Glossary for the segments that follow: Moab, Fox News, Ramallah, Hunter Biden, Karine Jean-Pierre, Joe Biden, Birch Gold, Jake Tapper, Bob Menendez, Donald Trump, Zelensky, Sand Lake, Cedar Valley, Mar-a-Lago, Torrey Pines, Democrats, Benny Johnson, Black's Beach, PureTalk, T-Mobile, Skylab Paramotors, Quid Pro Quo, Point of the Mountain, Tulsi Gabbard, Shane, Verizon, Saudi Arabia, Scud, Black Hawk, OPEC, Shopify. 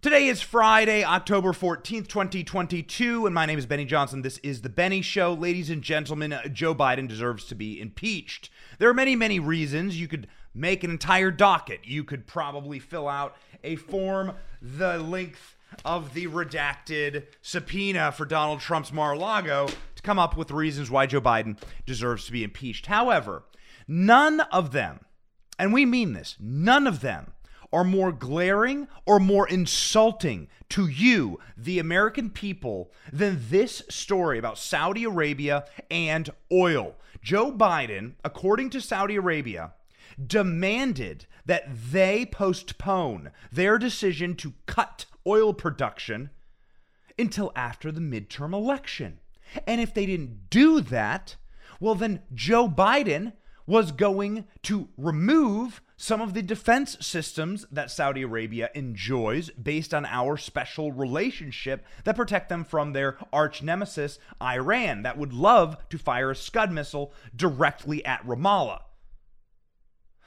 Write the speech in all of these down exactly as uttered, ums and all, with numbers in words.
Today is Friday, October fourteenth, twenty twenty-two, and my name is Benny Johnson. This is The Benny Show. Ladies and gentlemen, Joe Biden deserves to be impeached. There are many, many reasons. You could make an entire docket. You could probably fill out a form the length of the redacted subpoena for Donald Trump's Mar-a-Lago to come up with reasons why Joe Biden deserves to be impeached. However, none of them, and we mean this, none of them, are more glaring or more insulting to you, the American people, than this story about Saudi Arabia and oil. Joe Biden, according to Saudi Arabia, demanded that they postpone their decision to cut oil production until after the midterm election. And if they didn't do that, well, then Joe Biden was going to remove some of the defense systems that Saudi Arabia enjoys based on our special relationship that protect them from their arch nemesis, Iran, that would love to fire a Scud missile directly at Ramallah.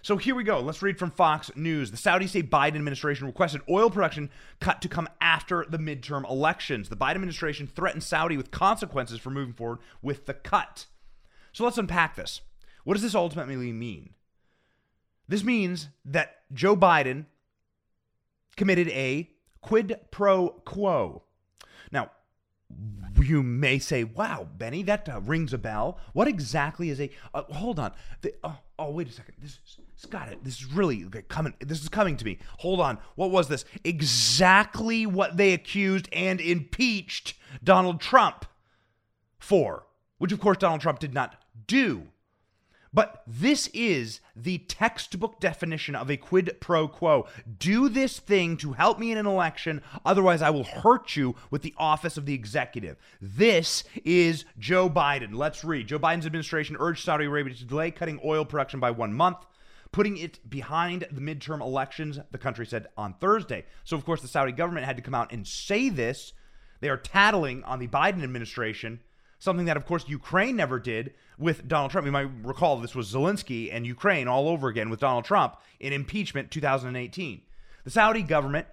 So here we go. Let's read from Fox News. The Saudis say Biden administration requested oil production cut to come after the midterm elections. The Biden administration threatened Saudi with consequences for moving forward with the cut. So let's unpack this. What does this ultimately mean? This means that Joe Biden committed a quid pro quo. Now, you may say, wow, Benny, that uh, rings a bell. What exactly is a, uh, hold on. The, oh, oh, wait a second. This is got it. This is really coming. This is coming to me. Hold on. What was this? Exactly what they accused and impeached Donald Trump for, which of course Donald Trump did not do. But this is the textbook definition of a quid pro quo. Do this thing to help me in an election, otherwise I will hurt you with the office of the executive. This is Joe Biden. Let's read. Joe Biden's administration urged Saudi Arabia to delay cutting oil production by one month, putting it behind the midterm elections, the country said on Thursday. So, of course, the Saudi government had to come out and say this. They are tattling on the Biden administration, something that, of course, Ukraine never did with Donald Trump. You might recall this was Zelensky and Ukraine all over again with Donald Trump in impeachment two thousand eighteen. The Saudi government,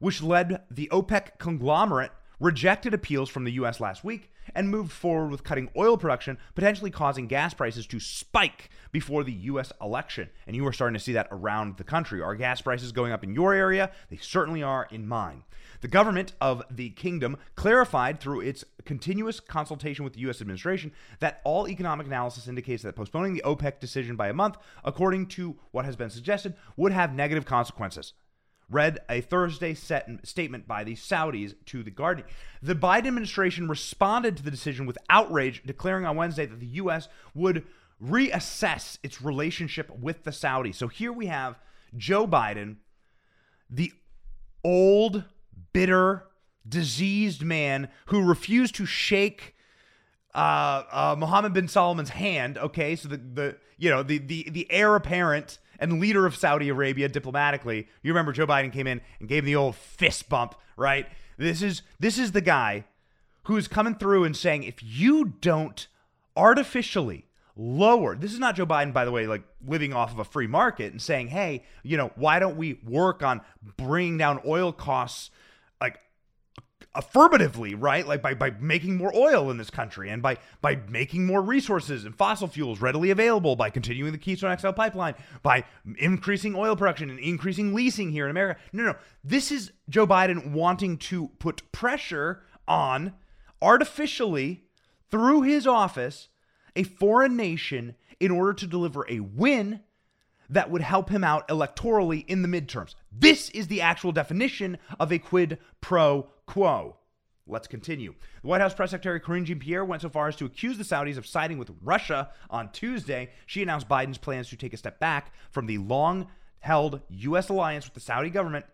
which led the OPEC conglomerate, rejected appeals from the U S last week and moved forward with cutting oil production, potentially causing gas prices to spike before the U S election. And you are starting to see that around the country. Are gas prices going up in your area? They certainly are in mine. The government of the kingdom clarified through its continuous consultation with the U S administration that all economic analysis indicates that postponing the OPEC decision by a month, according to what has been suggested, would have negative consequences. Read a Thursday set statement by the Saudis to The Guardian. The Biden administration responded to the decision with outrage, declaring on Wednesday that the U S would reassess its relationship with the Saudis. So here we have Joe Biden, the old, bitter, diseased man who refused to shake uh, uh, Mohammed bin Salman's hand. Okay, so the, the you know the the the heir apparent and leader of Saudi Arabia diplomatically. You remember Joe Biden came in and gave him the old fist bump, right? This is this is the guy who's coming through and saying, if you don't artificially lower, this is not Joe Biden, by the way, like living off of a free market and saying, hey, you know, why don't we work on bringing down oil costs like affirmatively, right? Like by, by making more oil in this country and by, by making more resources and fossil fuels readily available, by continuing the Keystone X L pipeline, by increasing oil production and increasing leasing here in America. No, no, this is Joe Biden wanting to put pressure on artificially through his office, a foreign nation in order to deliver a win that would help him out electorally in the midterms. This is the actual definition of a quid pro quo. Let's continue. The White House Press Secretary Karine Jean-Pierre went so far as to accuse the Saudis of siding with Russia on Tuesday. She announced Biden's plans to take a step back from the long-held U S alliance with the Saudi government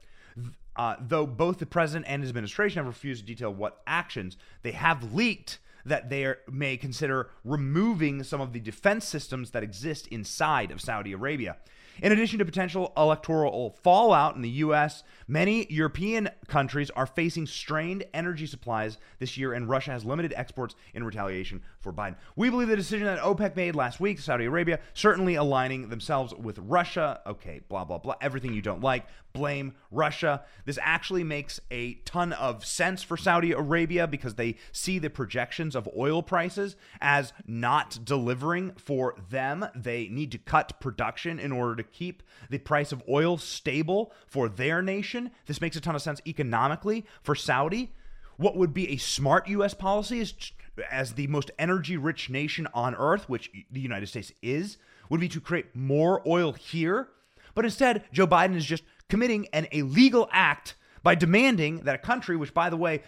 uh, though both the president and his administration have refused to detail what actions they have leaked that they are, may consider removing some of the defense systems that exist inside of Saudi Arabia. In addition to potential electoral fallout in the U S, many European countries are facing strained energy supplies this year, and Russia has limited exports in retaliation for Biden. We believe the decision that OPEC made last week, Saudi Arabia, certainly aligning themselves with Russia. Okay, blah, blah, blah. Everything you don't like, blame Russia. This actually makes a ton of sense for Saudi Arabia because they see the projections of oil prices as not delivering for them. They need to cut production in order to to keep the price of oil stable for their nation. This makes a ton of sense economically for Saudi. What would be a smart U S policy is, as the most energy-rich nation on earth, which the United States is, would be to create more oil here. But instead, Joe Biden is just committing an illegal act by demanding that a country, which, by the way,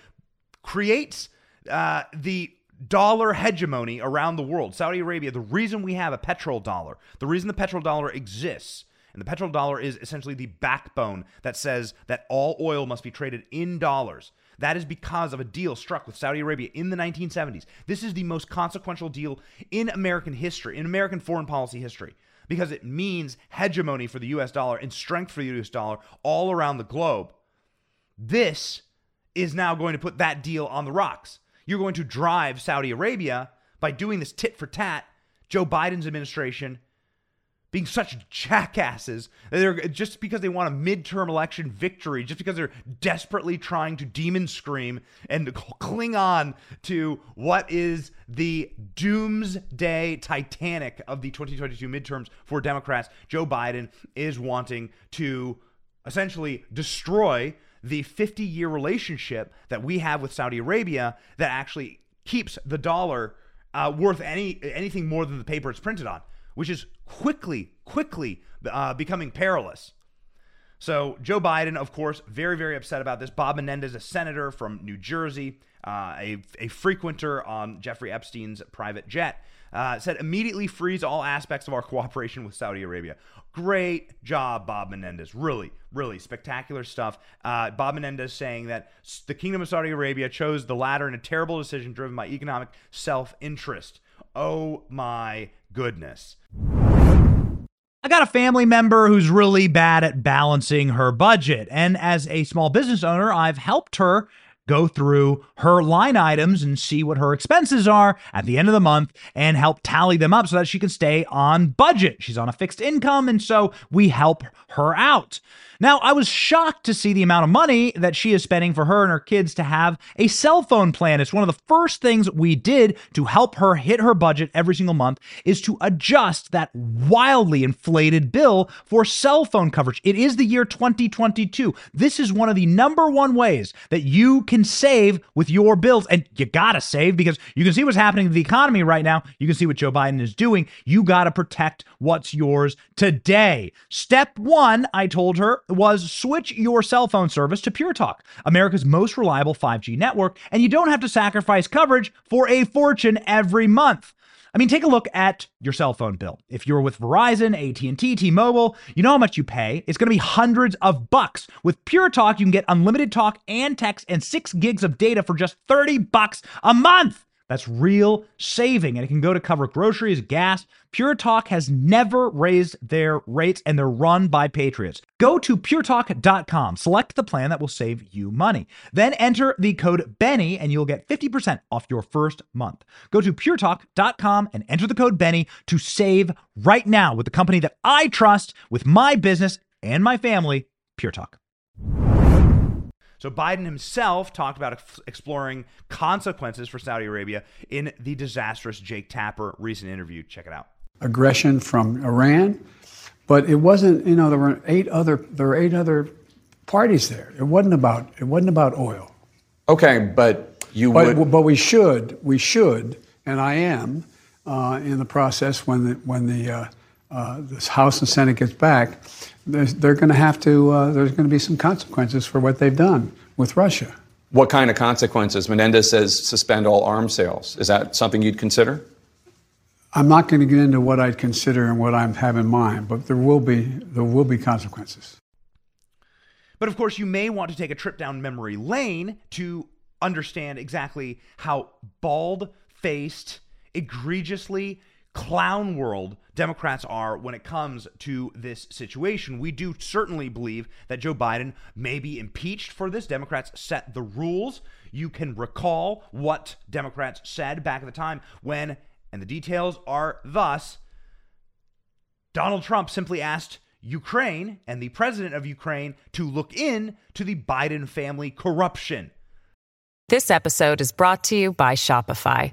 creates uh, the dollar hegemony around the world. Saudi Arabia, the reason we have a petrol dollar, the reason the petrol dollar exists, and the petrol dollar is essentially the backbone that says that all oil must be traded in dollars. That is because of a deal struck with Saudi Arabia in the nineteen seventies. This is the most consequential deal in American history, in American foreign policy history, because it means hegemony for the U S dollar and strength for the U S dollar all around the globe. This is now going to put that deal on the rocks. You're going to drive Saudi Arabia by doing this tit for tat, Joe Biden's administration being such jackasses that they're, just because they want a midterm election victory, just because they're desperately trying to demon scream and cling on to what is the doomsday Titanic of the twenty twenty-two midterms for Democrats. Joe Biden is wanting to essentially destroy the fifty-year relationship that we have with Saudi Arabia that actually keeps the dollar uh, worth any anything more than the paper it's printed on, which is quickly, quickly uh, becoming perilous. So Joe Biden, of course, very, very upset about this. Bob Menendez, a senator from New Jersey, uh, a, a frequenter on Jeffrey Epstein's private jet, uh, said immediately freeze all aspects of our cooperation with Saudi Arabia. Great job, Bob Menendez. Really, really spectacular stuff. Uh, Bob Menendez saying that the Kingdom of Saudi Arabia chose the latter in a terrible decision driven by economic self-interest. Oh my goodness. I got a family member who's really bad at balancing her budget. And as a small business owner, I've helped her go through her line items and see what her expenses are at the end of the month and help tally them up so that she can stay on budget. She's on a fixed income, and so we help her out. Now, I was shocked to see the amount of money that she is spending for her and her kids to have a cell phone plan. It's one of the first things we did to help her hit her budget every single month is to adjust that wildly inflated bill for cell phone coverage. It is the year twenty twenty-two. This is one of the number one ways that you can save with your bills, and you gotta save because you can see what's happening to the economy right now. You can see what Joe Biden is doing. You gotta protect what's yours today. Step one, I told her, was switch your cell phone service to PureTalk, America's most reliable five G network, and you don't have to sacrifice coverage for a fortune every month. I mean, take a look at your cell phone bill. If you're with Verizon, A T and T, T-Mobile, you know how much you pay. It's going to be hundreds of bucks. With PureTalk, you can get unlimited talk and text and six gigs of data for just thirty bucks a month. That's real saving, and it can go to cover groceries, gas. PureTalk has never raised their rates, and they're run by patriots. Go to pure talk dot com, select the plan that will save you money. Then enter the code Benny, and you'll get fifty percent off your first month. Go to pure talk dot com and enter the code Benny to save right now with the company that I trust with my business and my family, PureTalk. So Biden himself talked about exploring consequences for Saudi Arabia in the disastrous Jake Tapper recent interview. Check it out. Aggression from Iran, but it wasn't. You know, there were eight other there were eight other parties there. It wasn't about it wasn't about oil. Okay, but you but, would. But we should we should, and I am uh, in the process when the when the uh, uh, this House and Senate gets back. There's, they're going to have to, uh, there's going to be some consequences for what they've done with Russia. What kind of consequences? Menendez says suspend all arms sales. Is that something you'd consider? I'm not going to get into what I'd consider and what I have in mind, but there will be, there will be consequences. But of course, you may want to take a trip down memory lane to understand exactly how bald-faced, egregiously clown world Democrats are when it comes to this situation. We do certainly believe that Joe Biden may be impeached for this. Democrats set the rules. You can recall what Democrats said back at the time when, and the details are thus, Donald Trump simply asked Ukraine and the president of Ukraine to look in to the Biden family corruption. This episode is brought to you by Shopify.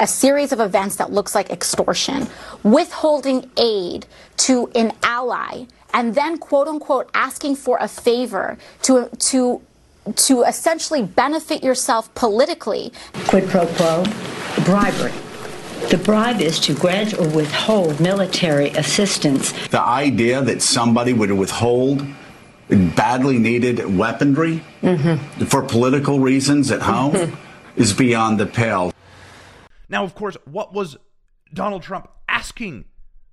A series of events that looks like extortion, withholding aid to an ally, and then quote unquote asking for a favor to to to essentially benefit yourself politically. Quid pro quo, bribery. The bribe is to grant or withhold military assistance. The idea that somebody would withhold badly needed weaponry mm-hmm. for political reasons at home mm-hmm. is beyond the pale. Now, of course, what was Donald Trump asking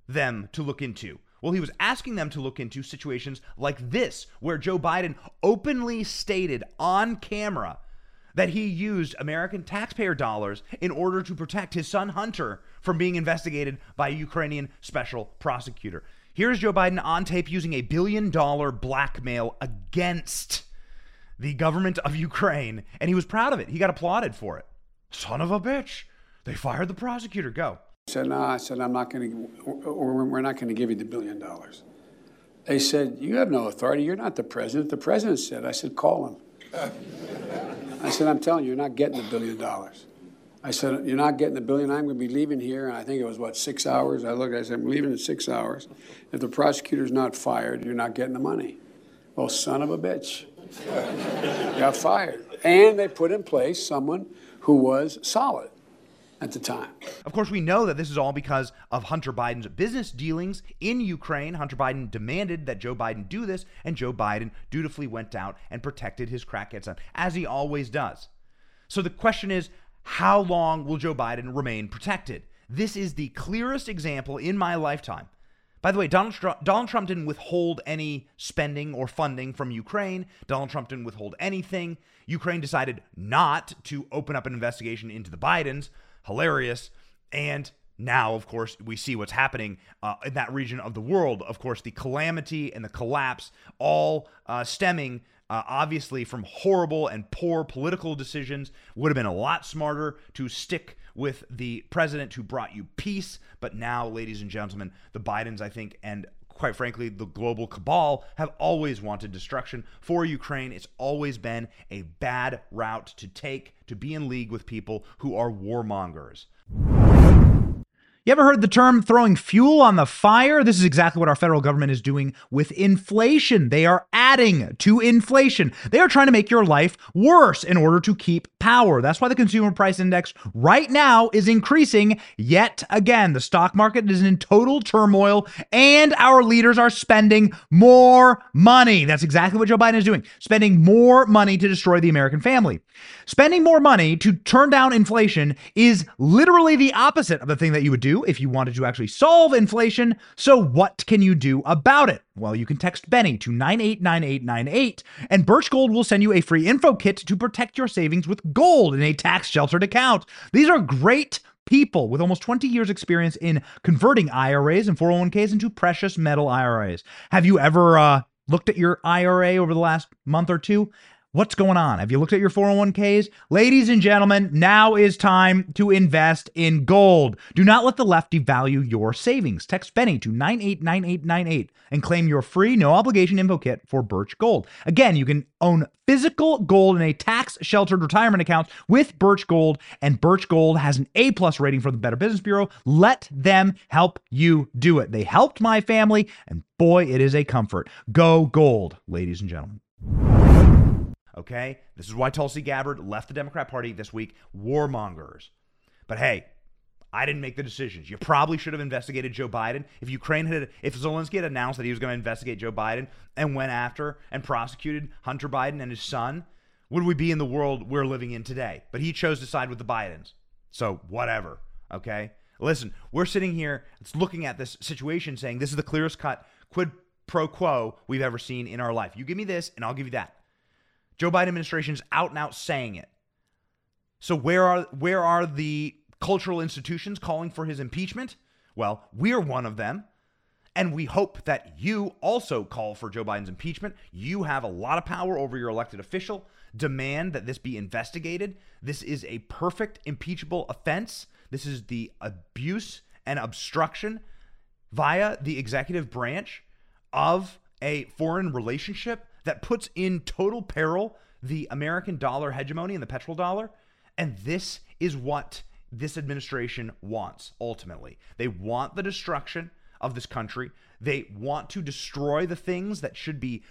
them to look into? Well, he was asking them to look into situations like this, where Joe Biden openly stated on camera that he used American taxpayer dollars in order to protect his son Hunter from being investigated by a Ukrainian special prosecutor. Here's Joe Biden on tape using a billion dollar blackmail against the government of Ukraine, and he was proud of it. He got applauded for it. Son of a bitch. They fired the prosecutor. Go. I said, no, nah, I said, I'm not going to, or we're not going to give you the billion dollars. They said, you have no authority. You're not the president. The president said, I said, call him. I said, I'm telling you, you're not getting the billion dollars. I said, you're not getting the billion. I'm going to be leaving here. And I think it was, what, six hours? I looked, I said, I'm leaving in six hours. If the prosecutor's not fired, you're not getting the money. Well, son of a bitch. Got fired. And they put in place someone who was solid at the time. Of course, we know that this is all because of Hunter Biden's business dealings in Ukraine. Hunter Biden demanded that Joe Biden do this, and Joe Biden dutifully went out and protected his crackhead son, as he always does. So the question is, how long will Joe Biden remain protected? This is the clearest example in my lifetime. By the way, Donald Trump, Donald Trump didn't withhold any spending or funding from Ukraine. Donald Trump didn't withhold anything. Ukraine decided not to open up an investigation into the Bidens. Hilarious. And now, of course, we see what's happening uh, in that region of the world. Of course, the calamity and the collapse, all uh, stemming uh, obviously from horrible and poor political decisions. Would have been a lot smarter to stick with the president who brought you peace. But now, ladies and gentlemen, the Bidens, I think, and quite frankly, the global cabal have always wanted destruction for Ukraine. It's always been a bad route to take, to be in league with people who are warmongers. You ever heard the term throwing fuel on the fire? This is exactly what our federal government is doing with inflation. They are adding to inflation. They are trying to make your life worse in order to keep power. That's why the consumer price index right now is increasing yet again. The stock market is in total turmoil, and our leaders are spending more money. That's exactly what Joe Biden is doing, spending more money to destroy the American family. Spending more money to turn down inflation is literally the opposite of the thing that you would do if you wanted to actually solve inflation. So what can you do about it? Well, you can text Benny to nine eight nine eight nine eight, and Birch Gold will send you a free info kit to protect your savings with gold in a tax-sheltered account. These are great people with almost twenty years experience in converting I R As and four oh one k's into precious metal I R As. Have you ever uh, looked at your I R A over the last month or two? What's going on? Have you looked at your four oh one k's? Ladies and gentlemen, now is time to invest in gold. Do not let the left devalue your savings. Text Benny to nine eight nine eight nine eight and claim your free, no obligation info kit for Birch Gold. Again, you can own physical gold in a tax-sheltered retirement account with Birch Gold, and Birch Gold has an A-plus rating from the Better Business Bureau. Let them help you do it. They helped my family, and boy, it is a comfort. Go gold, ladies and gentlemen. okay? This is why Tulsi Gabbard left the Democrat Party this week. Warmongers. But hey, I didn't make the decisions. You probably should have investigated Joe Biden. If Ukraine had, if Zelensky had announced that he was going to investigate Joe Biden and went after and prosecuted Hunter Biden and his son, would we be in the world we're living in today? But he chose to side with the Bidens. So whatever, okay? Listen, we're sitting here looking at this situation saying this is the clearest cut quid pro quo we've ever seen in our life. You give me this and I'll give you that. Joe Biden administration's out and out saying it. So where are where are the cultural institutions calling for his impeachment? Well, we're one of them. And we hope that you also call for Joe Biden's impeachment. You have a lot of power over your elected official. Demand that this be investigated. This is a perfect impeachable offense. This is the abuse and obstruction via the executive branch of a foreign relationship that puts in total peril the American dollar hegemony and the petrol dollar. And this is what this administration wants, ultimately. They want the destruction of this country. They want to destroy the things that should be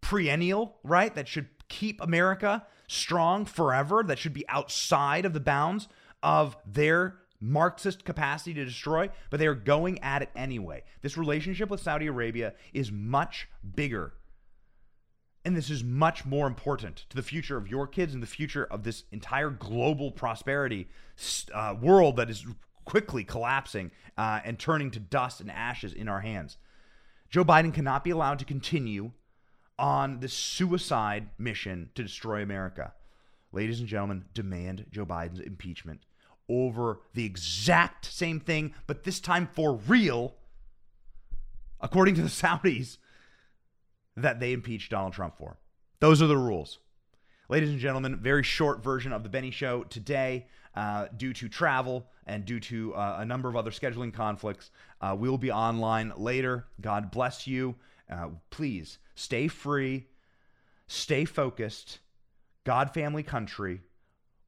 perennial, right? That should keep America strong forever, that should be outside of the bounds of their Marxist capacity to destroy, but they are going at it anyway. This relationship with Saudi Arabia is much bigger, and this is much more important to the future of your kids and the future of this entire global prosperity uh, world that is quickly collapsing uh, and turning to dust and ashes in our hands. Joe Biden cannot be allowed to continue on this suicide mission to destroy America. Ladies and gentlemen, demand Joe Biden's impeachment over the exact same thing, but this time for real, according to the Saudis, that they impeached Donald Trump for. Those are the rules. Ladies and gentlemen, very short version of The Benny Show today uh, due to travel and due to uh, a number of other scheduling conflicts. Uh, we'll be online later. God bless you. Uh, please stay free, stay focused. God, family, country,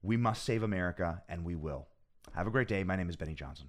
we must save America, and we will. Have a great day. My name is Benny Johnson.